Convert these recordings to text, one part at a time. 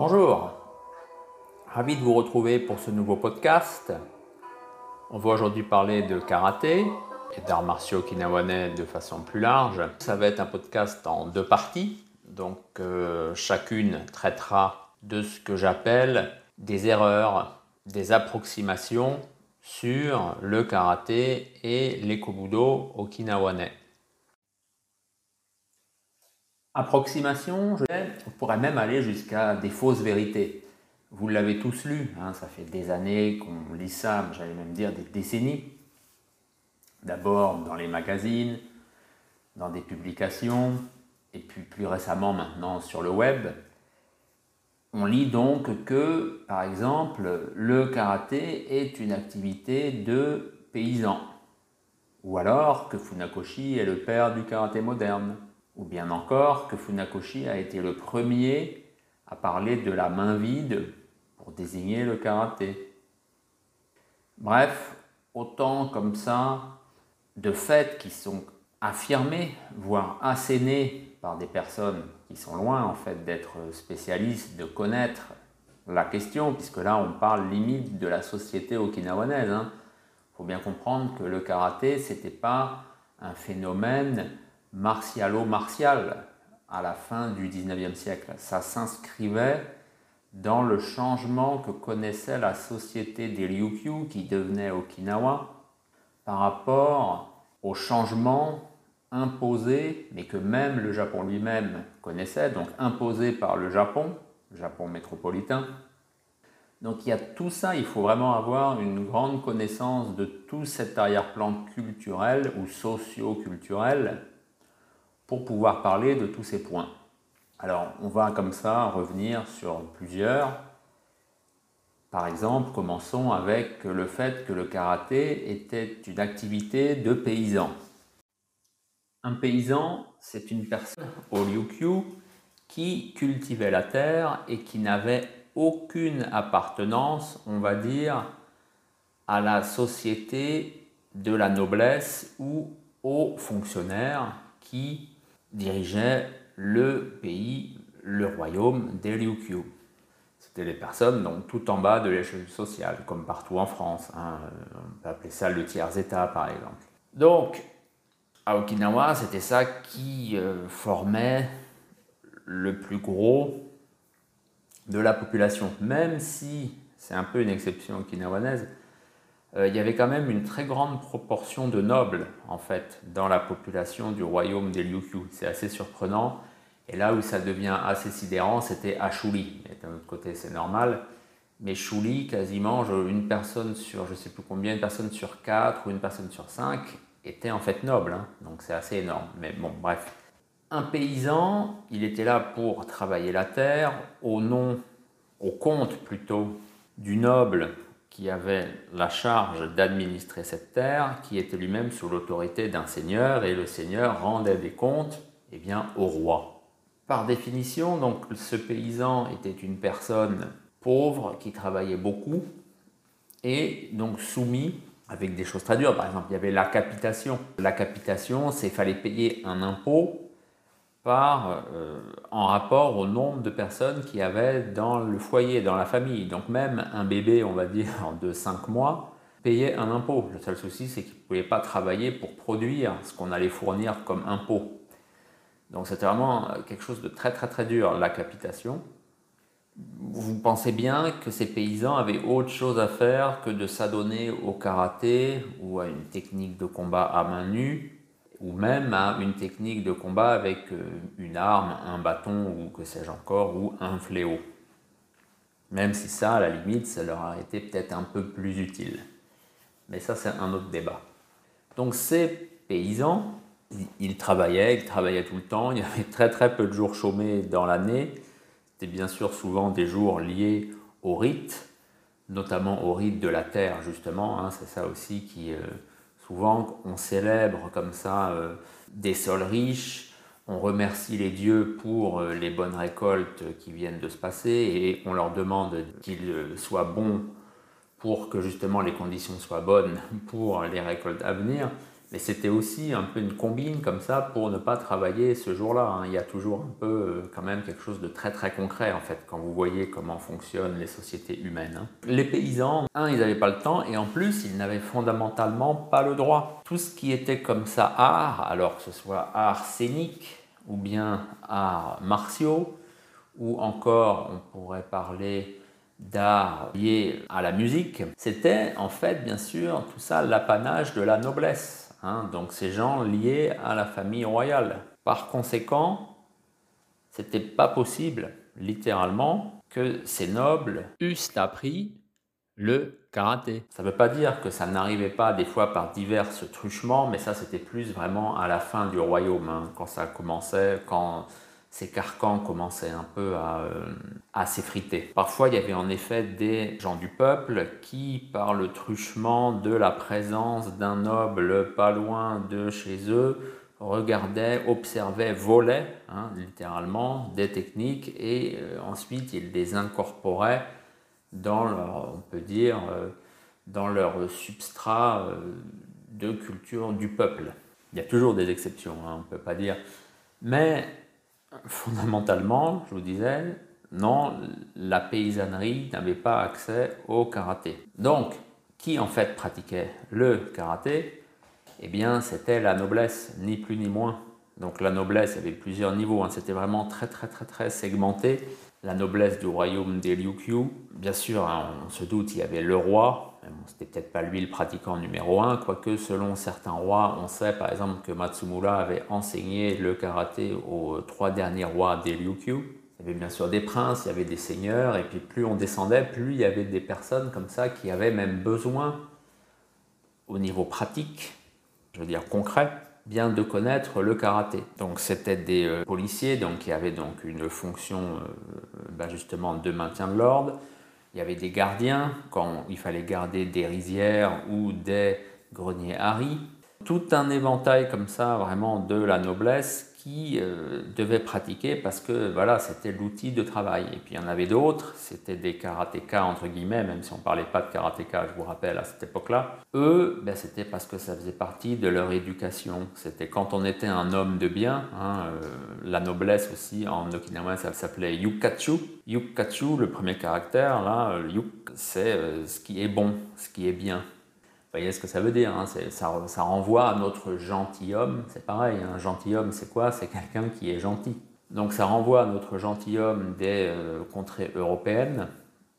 Bonjour, ravi de vous retrouver pour ce nouveau podcast. On va aujourd'hui parler de karaté et d'arts martiaux okinawanais de façon plus large. Ça va être un podcast en deux parties, donc chacune traitera de ce que j'appelle des erreurs, des approximations sur le karaté et les kobudo okinawanais. Approximation, on pourrait même aller jusqu'à des fausses vérités. Vous l'avez tous lu, hein, ça fait des années qu'on lit ça, j'allais même dire des décennies. D'abord dans les magazines, dans des publications, et puis plus récemment maintenant sur le web. On lit donc que, par exemple, le karaté est une activité de paysans, ou alors que Funakoshi est le père du karaté moderne. Ou bien encore que Funakoshi a été le premier à parler de la main vide pour désigner le karaté. Bref, autant comme ça de faits qui sont affirmés, voire assénés par des personnes qui sont loin en fait d'être spécialistes, de connaître la question, puisque là on parle limite de la société okinawanaise. Faut bien comprendre que le karaté, c'était pas un phénomène martialo-martial à la fin du 19e siècle. Ça s'inscrivait dans le changement que connaissait la société des Ryukyu qui devenait Okinawa par rapport au changement imposé, mais que même le Japon lui-même connaissait, donc imposé par le Japon métropolitain. Donc il y a tout ça, il faut vraiment avoir une grande connaissance de tout cet arrière-plan culturel ou socio-culturel pour pouvoir parler de tous ces points. Alors, on va comme ça revenir sur plusieurs. Par exemple, commençons avec le fait que le karaté était une activité de paysan. Un paysan, c'est une personne au Ryukyu qui cultivait la terre et qui n'avait aucune appartenance, on va dire, à la société de la noblesse ou aux fonctionnaires qui dirigeaient le pays, le royaume des Ryukyu. C'était les personnes donc tout en bas de l'échelle sociale, comme partout en France. On peut appeler ça le tiers-état, par exemple. Donc, à Okinawa, c'était ça qui formait le plus gros de la population. Même si, c'est un peu une exception okinawanaise, il y avait quand même une très grande proportion de nobles, en fait, dans la population du royaume des Ryukyu. C'est assez surprenant. Et là où ça devient assez sidérant, c'était à Shuri. Et d'un autre côté, c'est normal. Mais Shuri, quasiment, une personne sur, je ne sais plus combien, une personne sur 4 ou une personne sur 5 était en fait noble. Donc c'est assez énorme. Mais bon, bref. Un paysan, il était là pour travailler la terre au compte du noble qui avait la charge d'administrer cette terre, qui était lui-même sous l'autorité d'un seigneur, et le seigneur rendait des comptes au roi. Par définition, donc, ce paysan était une personne pauvre qui travaillait beaucoup et donc soumis avec des choses très dures. Par exemple, il y avait l'accapitation. L'accapitation, c'est qu'il fallait payer un impôt en rapport au nombre de personnes qu'il y avait dans le foyer, dans la famille. Donc même un bébé, on va dire, de 5 mois, payait un impôt. Le seul souci, c'est qu'il ne pouvait pas travailler pour produire ce qu'on allait fournir comme impôt. Donc c'était vraiment quelque chose de très très très dur, la capitation. Vous pensez bien que ces paysans avaient autre chose à faire que de s'adonner au karaté ou à une technique de combat à main nue, ou même à une technique de combat avec une arme, un bâton ou que sais-je encore, ou un fléau. Même si ça, à la limite, ça leur a été peut-être un peu plus utile. Mais ça, c'est un autre débat. Donc ces paysans, ils travaillaient tout le temps, il y avait très très peu de jours chômés dans l'année. C'était bien sûr souvent des jours liés au rite, notamment au rite de la terre justement, c'est ça aussi qui... Souvent, on célèbre comme ça des sols riches, on remercie les dieux pour les bonnes récoltes qui viennent de se passer et on leur demande qu'ils soient bons pour que justement les conditions soient bonnes pour les récoltes à venir. Mais c'était aussi un peu une combine comme ça pour ne pas travailler ce jour-là, hein. Il y a toujours un peu quand même quelque chose de très très concret en fait quand vous voyez comment fonctionnent les sociétés humaines, hein. Les paysans, ils n'avaient pas le temps et en plus ils n'avaient fondamentalement pas le droit. Tout ce qui était comme ça art, alors que ce soit art scénique ou bien arts martiaux ou encore on pourrait parler d'art lié à la musique, c'était en fait bien sûr tout ça l'apanage de la noblesse, hein, donc ces gens liés à la famille royale. Par conséquent, c'était pas possible littéralement que ces nobles eussent appris le karaté. Ça veut pas dire que ça n'arrivait pas des fois par divers truchements, mais ça c'était plus vraiment à la fin du royaume, hein, quand ça commençait, quand ces carcans commençaient un peu à s'effriter. Parfois, il y avait en effet des gens du peuple qui, par le truchement de la présence d'un noble pas loin de chez eux, regardaient, observaient, volaient, hein, littéralement, des techniques et ensuite, ils les incorporaient dans leur, on peut dire, dans leur substrat de culture du peuple. Il y a toujours des exceptions, hein, on ne peut pas dire. Mais fondamentalement, je vous disais, non, la paysannerie n'avait pas accès au karaté. Donc, qui en fait pratiquait le karaté? Eh bien, c'était la noblesse, ni plus ni moins. Donc la noblesse avait plusieurs niveaux, hein, c'était vraiment très très très très segmenté. La noblesse du royaume des Ryukyu, bien sûr, hein, on se doute, il y avait le roi, mais bon, c'était peut-être pas lui le pratiquant numéro 1, quoique selon certains rois, on sait par exemple que Matsumura avait enseigné le karaté aux 3 derniers rois des Ryukyu. Il y avait bien sûr des princes, il y avait des seigneurs, et puis plus on descendait, plus il y avait des personnes comme ça qui avaient même besoin, au niveau pratique, je veux dire concret, bien de connaître le karaté. Donc c'était des policiers donc, qui avaient donc une fonction justement de maintien de l'ordre. Il y avait des gardiens quand il fallait garder des rizières ou des greniers à riz. Tout un éventail comme ça vraiment de la noblesse qui devait pratiquer parce que voilà, c'était l'outil de travail. Et puis il y en avait d'autres, c'était des karatékas entre guillemets, même si on ne parlait pas de karatéka, je vous rappelle, à cette époque-là. Eux, ben, c'était parce que ça faisait partie de leur éducation. C'était quand on était un homme de bien, hein, la noblesse aussi, en Okinawa, ça s'appelait yukachu. Yukachu, le premier caractère, là, yuk, c'est ce qui est bon, ce qui est bien. Vous voyez ce que ça veut dire, hein, ça renvoie à notre gentilhomme, c'est pareil, un gentilhomme c'est quoi? C'est quelqu'un qui est gentil. Donc ça renvoie à notre gentilhomme des contrées européennes,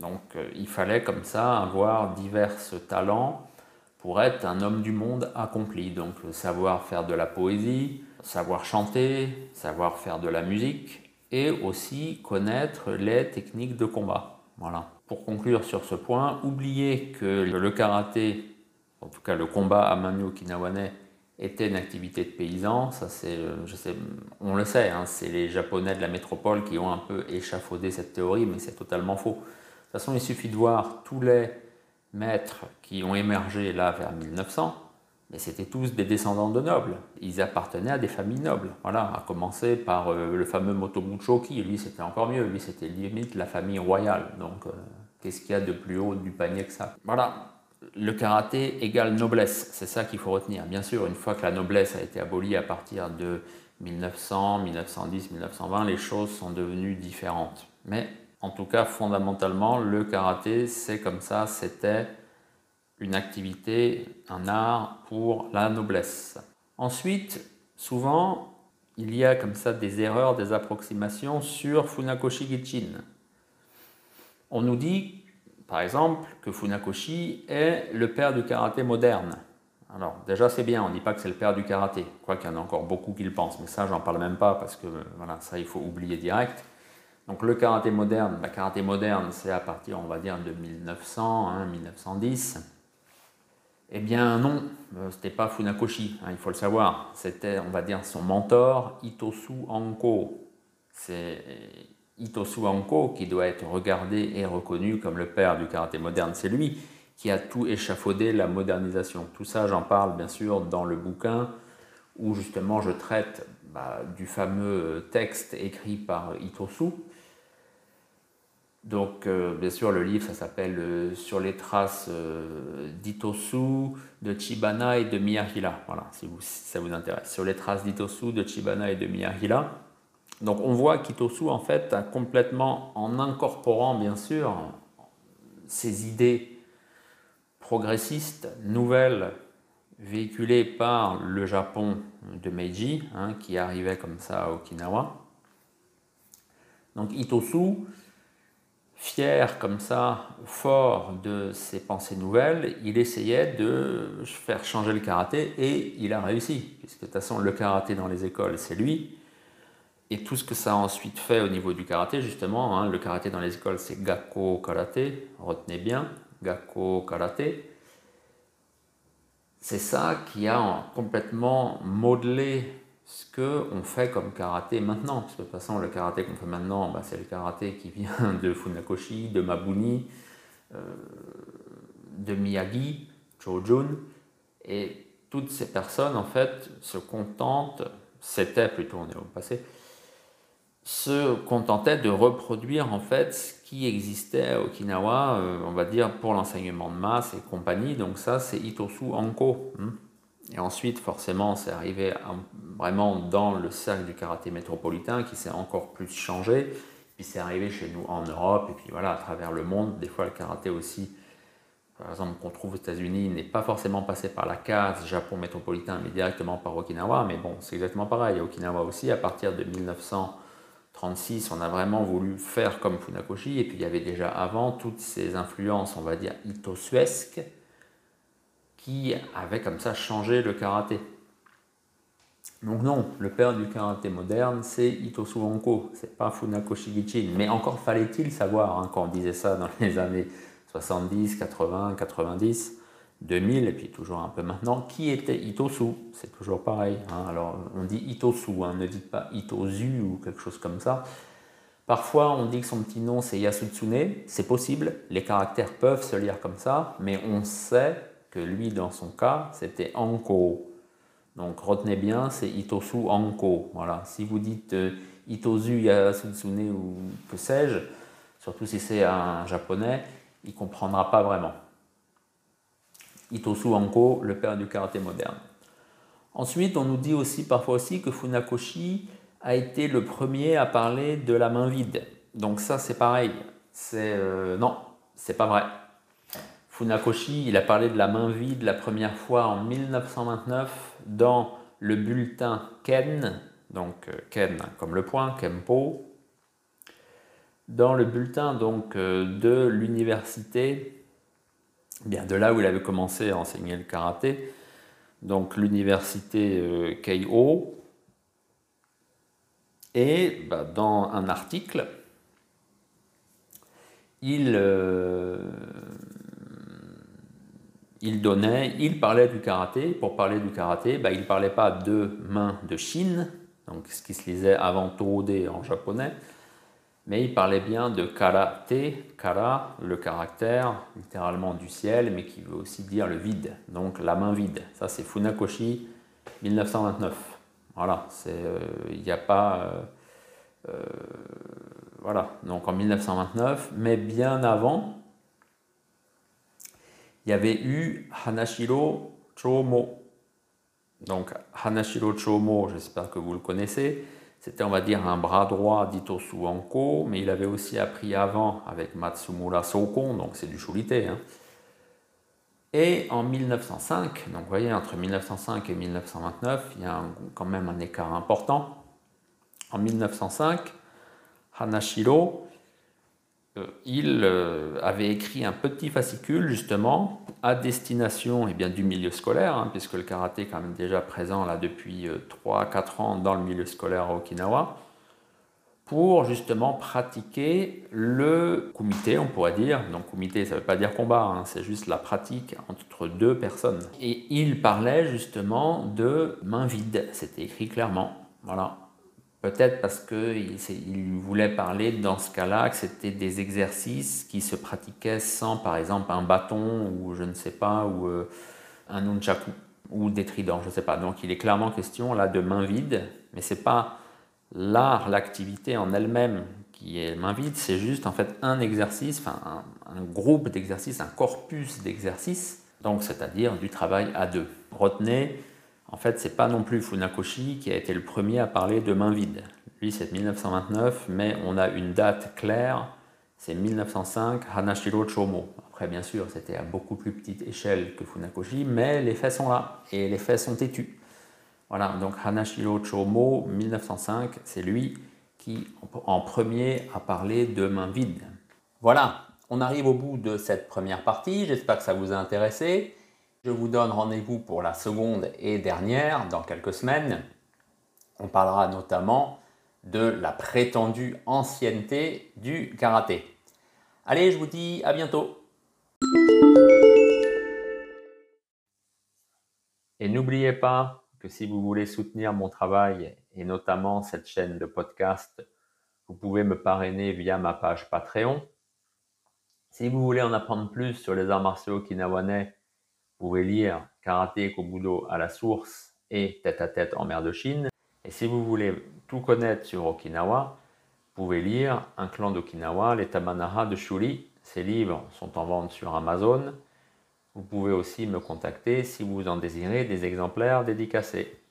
donc il fallait comme ça avoir divers talents pour être un homme du monde accompli, donc savoir faire de la poésie, savoir chanter, savoir faire de la musique et aussi connaître les techniques de combat. Voilà. Pour conclure sur ce point, oubliez que le karaté, en tout cas le combat à main nue okinawanais, était une activité de paysans. Ça, on le sait, hein, c'est les Japonais de la métropole qui ont un peu échafaudé cette théorie, mais c'est totalement faux. De toute façon, il suffit de voir tous les maîtres qui ont émergé là vers 1900, mais c'était tous des descendants de nobles. Ils appartenaient à des familles nobles. Voilà, à commencer par le fameux Motobuchoki, lui c'était encore mieux, lui c'était limite la famille royale. Donc qu'est-ce qu'il y a de plus haut du panier que ça? Voilà. Le karaté égale noblesse, c'est ça qu'il faut retenir. Bien sûr, une fois que la noblesse a été abolie à partir de 1900, 1910, 1920, les choses sont devenues différentes. Mais en tout cas, fondamentalement, le karaté, c'est comme ça, c'était une activité, un art pour la noblesse. Ensuite, souvent, il y a comme ça des erreurs, des approximations sur Funakoshi Gichin. On nous dit par exemple que Funakoshi est le père du karaté moderne. Alors déjà c'est bien, on ne dit pas que c'est le père du karaté, quoi qu'il y en a encore beaucoup qui le pensent, mais ça j'en parle même pas parce que voilà, ça il faut oublier direct. Donc le karaté moderne, bah, karaté moderne c'est à partir on va dire de 1900, hein, 1910. Eh bien non, c'était pas Funakoshi, hein, il faut le savoir, c'était on va dire son mentor Itosu Anko. C'est Itosu Anko qui doit être regardé et reconnu comme le père du karaté moderne, c'est lui qui a tout échafaudé, la modernisation. Tout ça, j'en parle bien sûr dans le bouquin où justement je traite du fameux texte écrit par Itosu Donc, bien sûr, le livre, ça s'appelle « Sur les traces d'Itosu, de Chibana et de Miyahira ». Voilà, si ça vous intéresse. « Sur les traces d'Itosu, de Chibana et de Miyahira ». Donc, on voit qu'Itosu, en fait, a complètement, en incorporant, bien sûr, ces idées progressistes, nouvelles, véhiculées par le Japon de Meiji, hein, qui arrivait comme ça à Okinawa. Donc, Itosu, fier comme ça, fort de ses pensées nouvelles, il essayait de faire changer le karaté et il a réussi, puisque de toute façon le karaté dans les écoles c'est lui, et tout ce que ça a ensuite fait au niveau du karaté justement, hein, le karaté dans les écoles c'est gakko karaté, retenez bien, gakko karaté, c'est ça qui a complètement modelé ce qu'on fait comme karaté maintenant, parce que de toute façon le karaté qu'on fait maintenant, bah, c'est le karaté qui vient de Funakoshi, de Mabuni, de Miyagi Chojun, et toutes ces personnes en fait se contentent, c'était plutôt, on est au passé, se contentaient de reproduire en fait ce qui existait à Okinawa, on va dire pour l'enseignement de masse et compagnie, donc ça c'est Itosu Anko. Hein. Et ensuite, forcément, c'est arrivé vraiment dans le cercle du karaté métropolitain qui s'est encore plus changé. Puis c'est arrivé chez nous en Europe et puis voilà, à travers le monde. Des fois, le karaté aussi, par exemple, qu'on trouve aux États-Unis n'est pas forcément passé par la case Japon métropolitain, mais directement par Okinawa. Mais bon, c'est exactement pareil. À Okinawa aussi, à partir de 1936, on a vraiment voulu faire comme Funakoshi. Et puis, il y avait déjà avant toutes ces influences, on va dire, itosuesques, qui avait comme ça changé le karaté. Donc non, le père du karaté moderne, c'est Itosu Anko, c'est pas Funakoshi Gichin. Mais encore fallait-il savoir, hein, quand on disait ça dans les années 70, 80, 90, 2000, et puis toujours un peu maintenant, qui était Itosu? C'est toujours pareil. Hein. Alors on dit Itosu, hein, ne dites pas Itosu ou quelque chose comme ça. Parfois, on dit que son petit nom, c'est Yasutsune. C'est possible, les caractères peuvent se lire comme ça, mais on sait que lui, dans son cas, c'était Anko. Donc, retenez bien, c'est Itosu Anko. Voilà. Si vous dites Itosu Yasutsune ou que sais-je, surtout si c'est un japonais, il ne comprendra pas vraiment. Itosu Anko, le père du karaté moderne. Ensuite, on nous dit aussi parfois aussi que Funakoshi a été le premier à parler de la main vide. Donc ça, c'est pareil. C'est non, c'est pas vrai. Funakoshi, il a parlé de la main vide la première fois en 1929 dans le bulletin Ken, donc Ken comme le point, Kenpo, dans le bulletin donc de l'université, bien de là où il avait commencé à enseigner le karaté, donc l'université Keiho, et bah, dans un article, il parlait du karaté. Pour parler du karaté, bah, il ne parlait pas de main de Shin, donc ce qui se lisait avant Toode en japonais, mais il parlait bien de karaté, kara, le caractère littéralement du ciel, mais qui veut aussi dire le vide, donc la main vide. Ça c'est Funakoshi 1929. Voilà, il n'y a pas... voilà, donc en 1929, mais bien avant... il y avait eu Hanashiro Chomo. Donc Hanashiro Chomo, j'espère que vous le connaissez, c'était on va dire un bras droit d'Itosu Anko, mais il avait aussi appris avant avec Matsumura Sokon, donc c'est du shurité. Hein. Et en 1905, donc vous voyez entre 1905 et 1929, il y a quand même un écart important. En 1905, Hanashiro... il avait écrit un petit fascicule justement à destination eh bien, du milieu scolaire, hein, puisque le karaté est quand même déjà présent là, depuis 3-4 ans dans le milieu scolaire à Okinawa, pour justement pratiquer le kumite, on pourrait dire. Donc kumite, ça ne veut pas dire combat, hein, c'est juste la pratique entre deux personnes. Et il parlait justement de main vide, c'était écrit clairement, voilà. Peut-être parce qu'il voulait parler dans ce cas-là que c'était des exercices qui se pratiquaient sans, par exemple, un bâton ou je ne sais pas, ou un nunchaku ou des tridents, je ne sais pas. Donc il est clairement question là de main vide, mais ce n'est pas l'art, l'activité en elle-même qui est main vide, c'est juste en fait un exercice, enfin un groupe d'exercices, un corpus d'exercices, donc c'est-à-dire du travail à deux. Retenez, en fait, c'est pas non plus Funakoshi qui a été le premier à parler de main vide. Lui, c'est 1929, mais on a une date claire, c'est 1905, Hanashiro Chomo. Après, bien sûr, c'était à beaucoup plus petite échelle que Funakoshi, mais les faits sont là, et les faits sont têtus. Voilà, donc Hanashiro Chomo, 1905, c'est lui qui, en premier, a parlé de main vide. Voilà, on arrive au bout de cette première partie, j'espère que ça vous a intéressé. Je vous donne rendez-vous pour la seconde et dernière dans quelques semaines. On parlera notamment de la prétendue ancienneté du karaté. Allez, je vous dis à bientôt. Et n'oubliez pas que si vous voulez soutenir mon travail et notamment cette chaîne de podcast, vous pouvez me parrainer via ma page Patreon. Si vous voulez en apprendre plus sur les arts martiaux okinawanais, vous pouvez lire Karaté et Kobudo à la source et Tête à tête en mer de Chine. Et si vous voulez tout connaître sur Okinawa, vous pouvez lire Un clan d'Okinawa, les Tamanahas de Shuri. Ces livres sont en vente sur Amazon. Vous pouvez aussi me contacter si vous en désirez des exemplaires dédicacés.